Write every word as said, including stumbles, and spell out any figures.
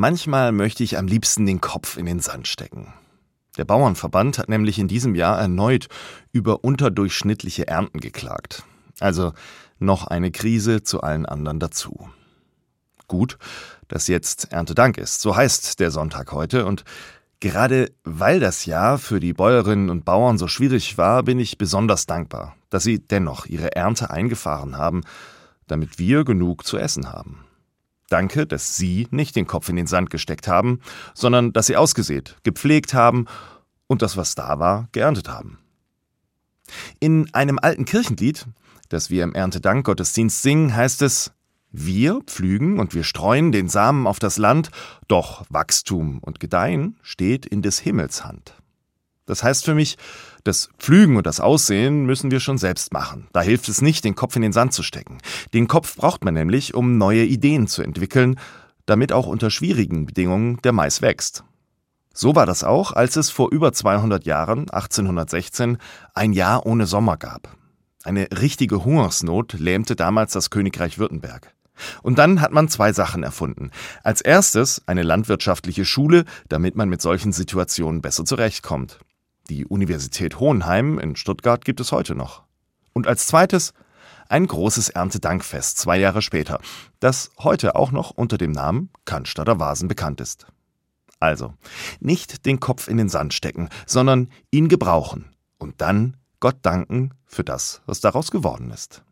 Manchmal möchte ich am liebsten den Kopf in den Sand stecken. Der Bauernverband hat nämlich in diesem Jahr erneut über unterdurchschnittliche Ernten geklagt. Also noch eine Krise zu allen anderen dazu. Gut, dass jetzt Erntedank ist, so heißt der Sonntag heute. Und gerade weil das Jahr für die Bäuerinnen und Bauern so schwierig war, bin ich besonders dankbar, dass sie dennoch ihre Ernte eingefahren haben, damit wir genug zu essen haben. Danke, dass Sie nicht den Kopf in den Sand gesteckt haben, sondern dass Sie ausgesät, gepflegt haben und das, was da war, geerntet haben. In einem alten Kirchenlied, das wir im Erntedank-Gottesdienst singen, heißt es: Wir pflügen und wir streuen den Samen auf das Land, doch Wachstum und Gedeihen steht in des Himmels Hand. Das heißt für mich, das Pflügen und das Aussehen müssen wir schon selbst machen. Da hilft es nicht, den Kopf in den Sand zu stecken. Den Kopf braucht man nämlich, um neue Ideen zu entwickeln, damit auch unter schwierigen Bedingungen der Mais wächst. So war das auch, als es vor über zweihundert Jahren, achtzehnhundertsechzehn, ein Jahr ohne Sommer gab. Eine richtige Hungersnot lähmte damals das Königreich Württemberg. Und dann hat man zwei Sachen erfunden. Als erstes eine landwirtschaftliche Schule, damit man mit solchen Situationen besser zurechtkommt. Die Universität Hohenheim in Stuttgart gibt es heute noch. Und als zweites ein großes Erntedankfest zwei Jahre später, das heute auch noch unter dem Namen Cannstatter Wasen bekannt ist. Also, nicht den Kopf in den Sand stecken, sondern ihn gebrauchen und dann Gott danken für das, was daraus geworden ist.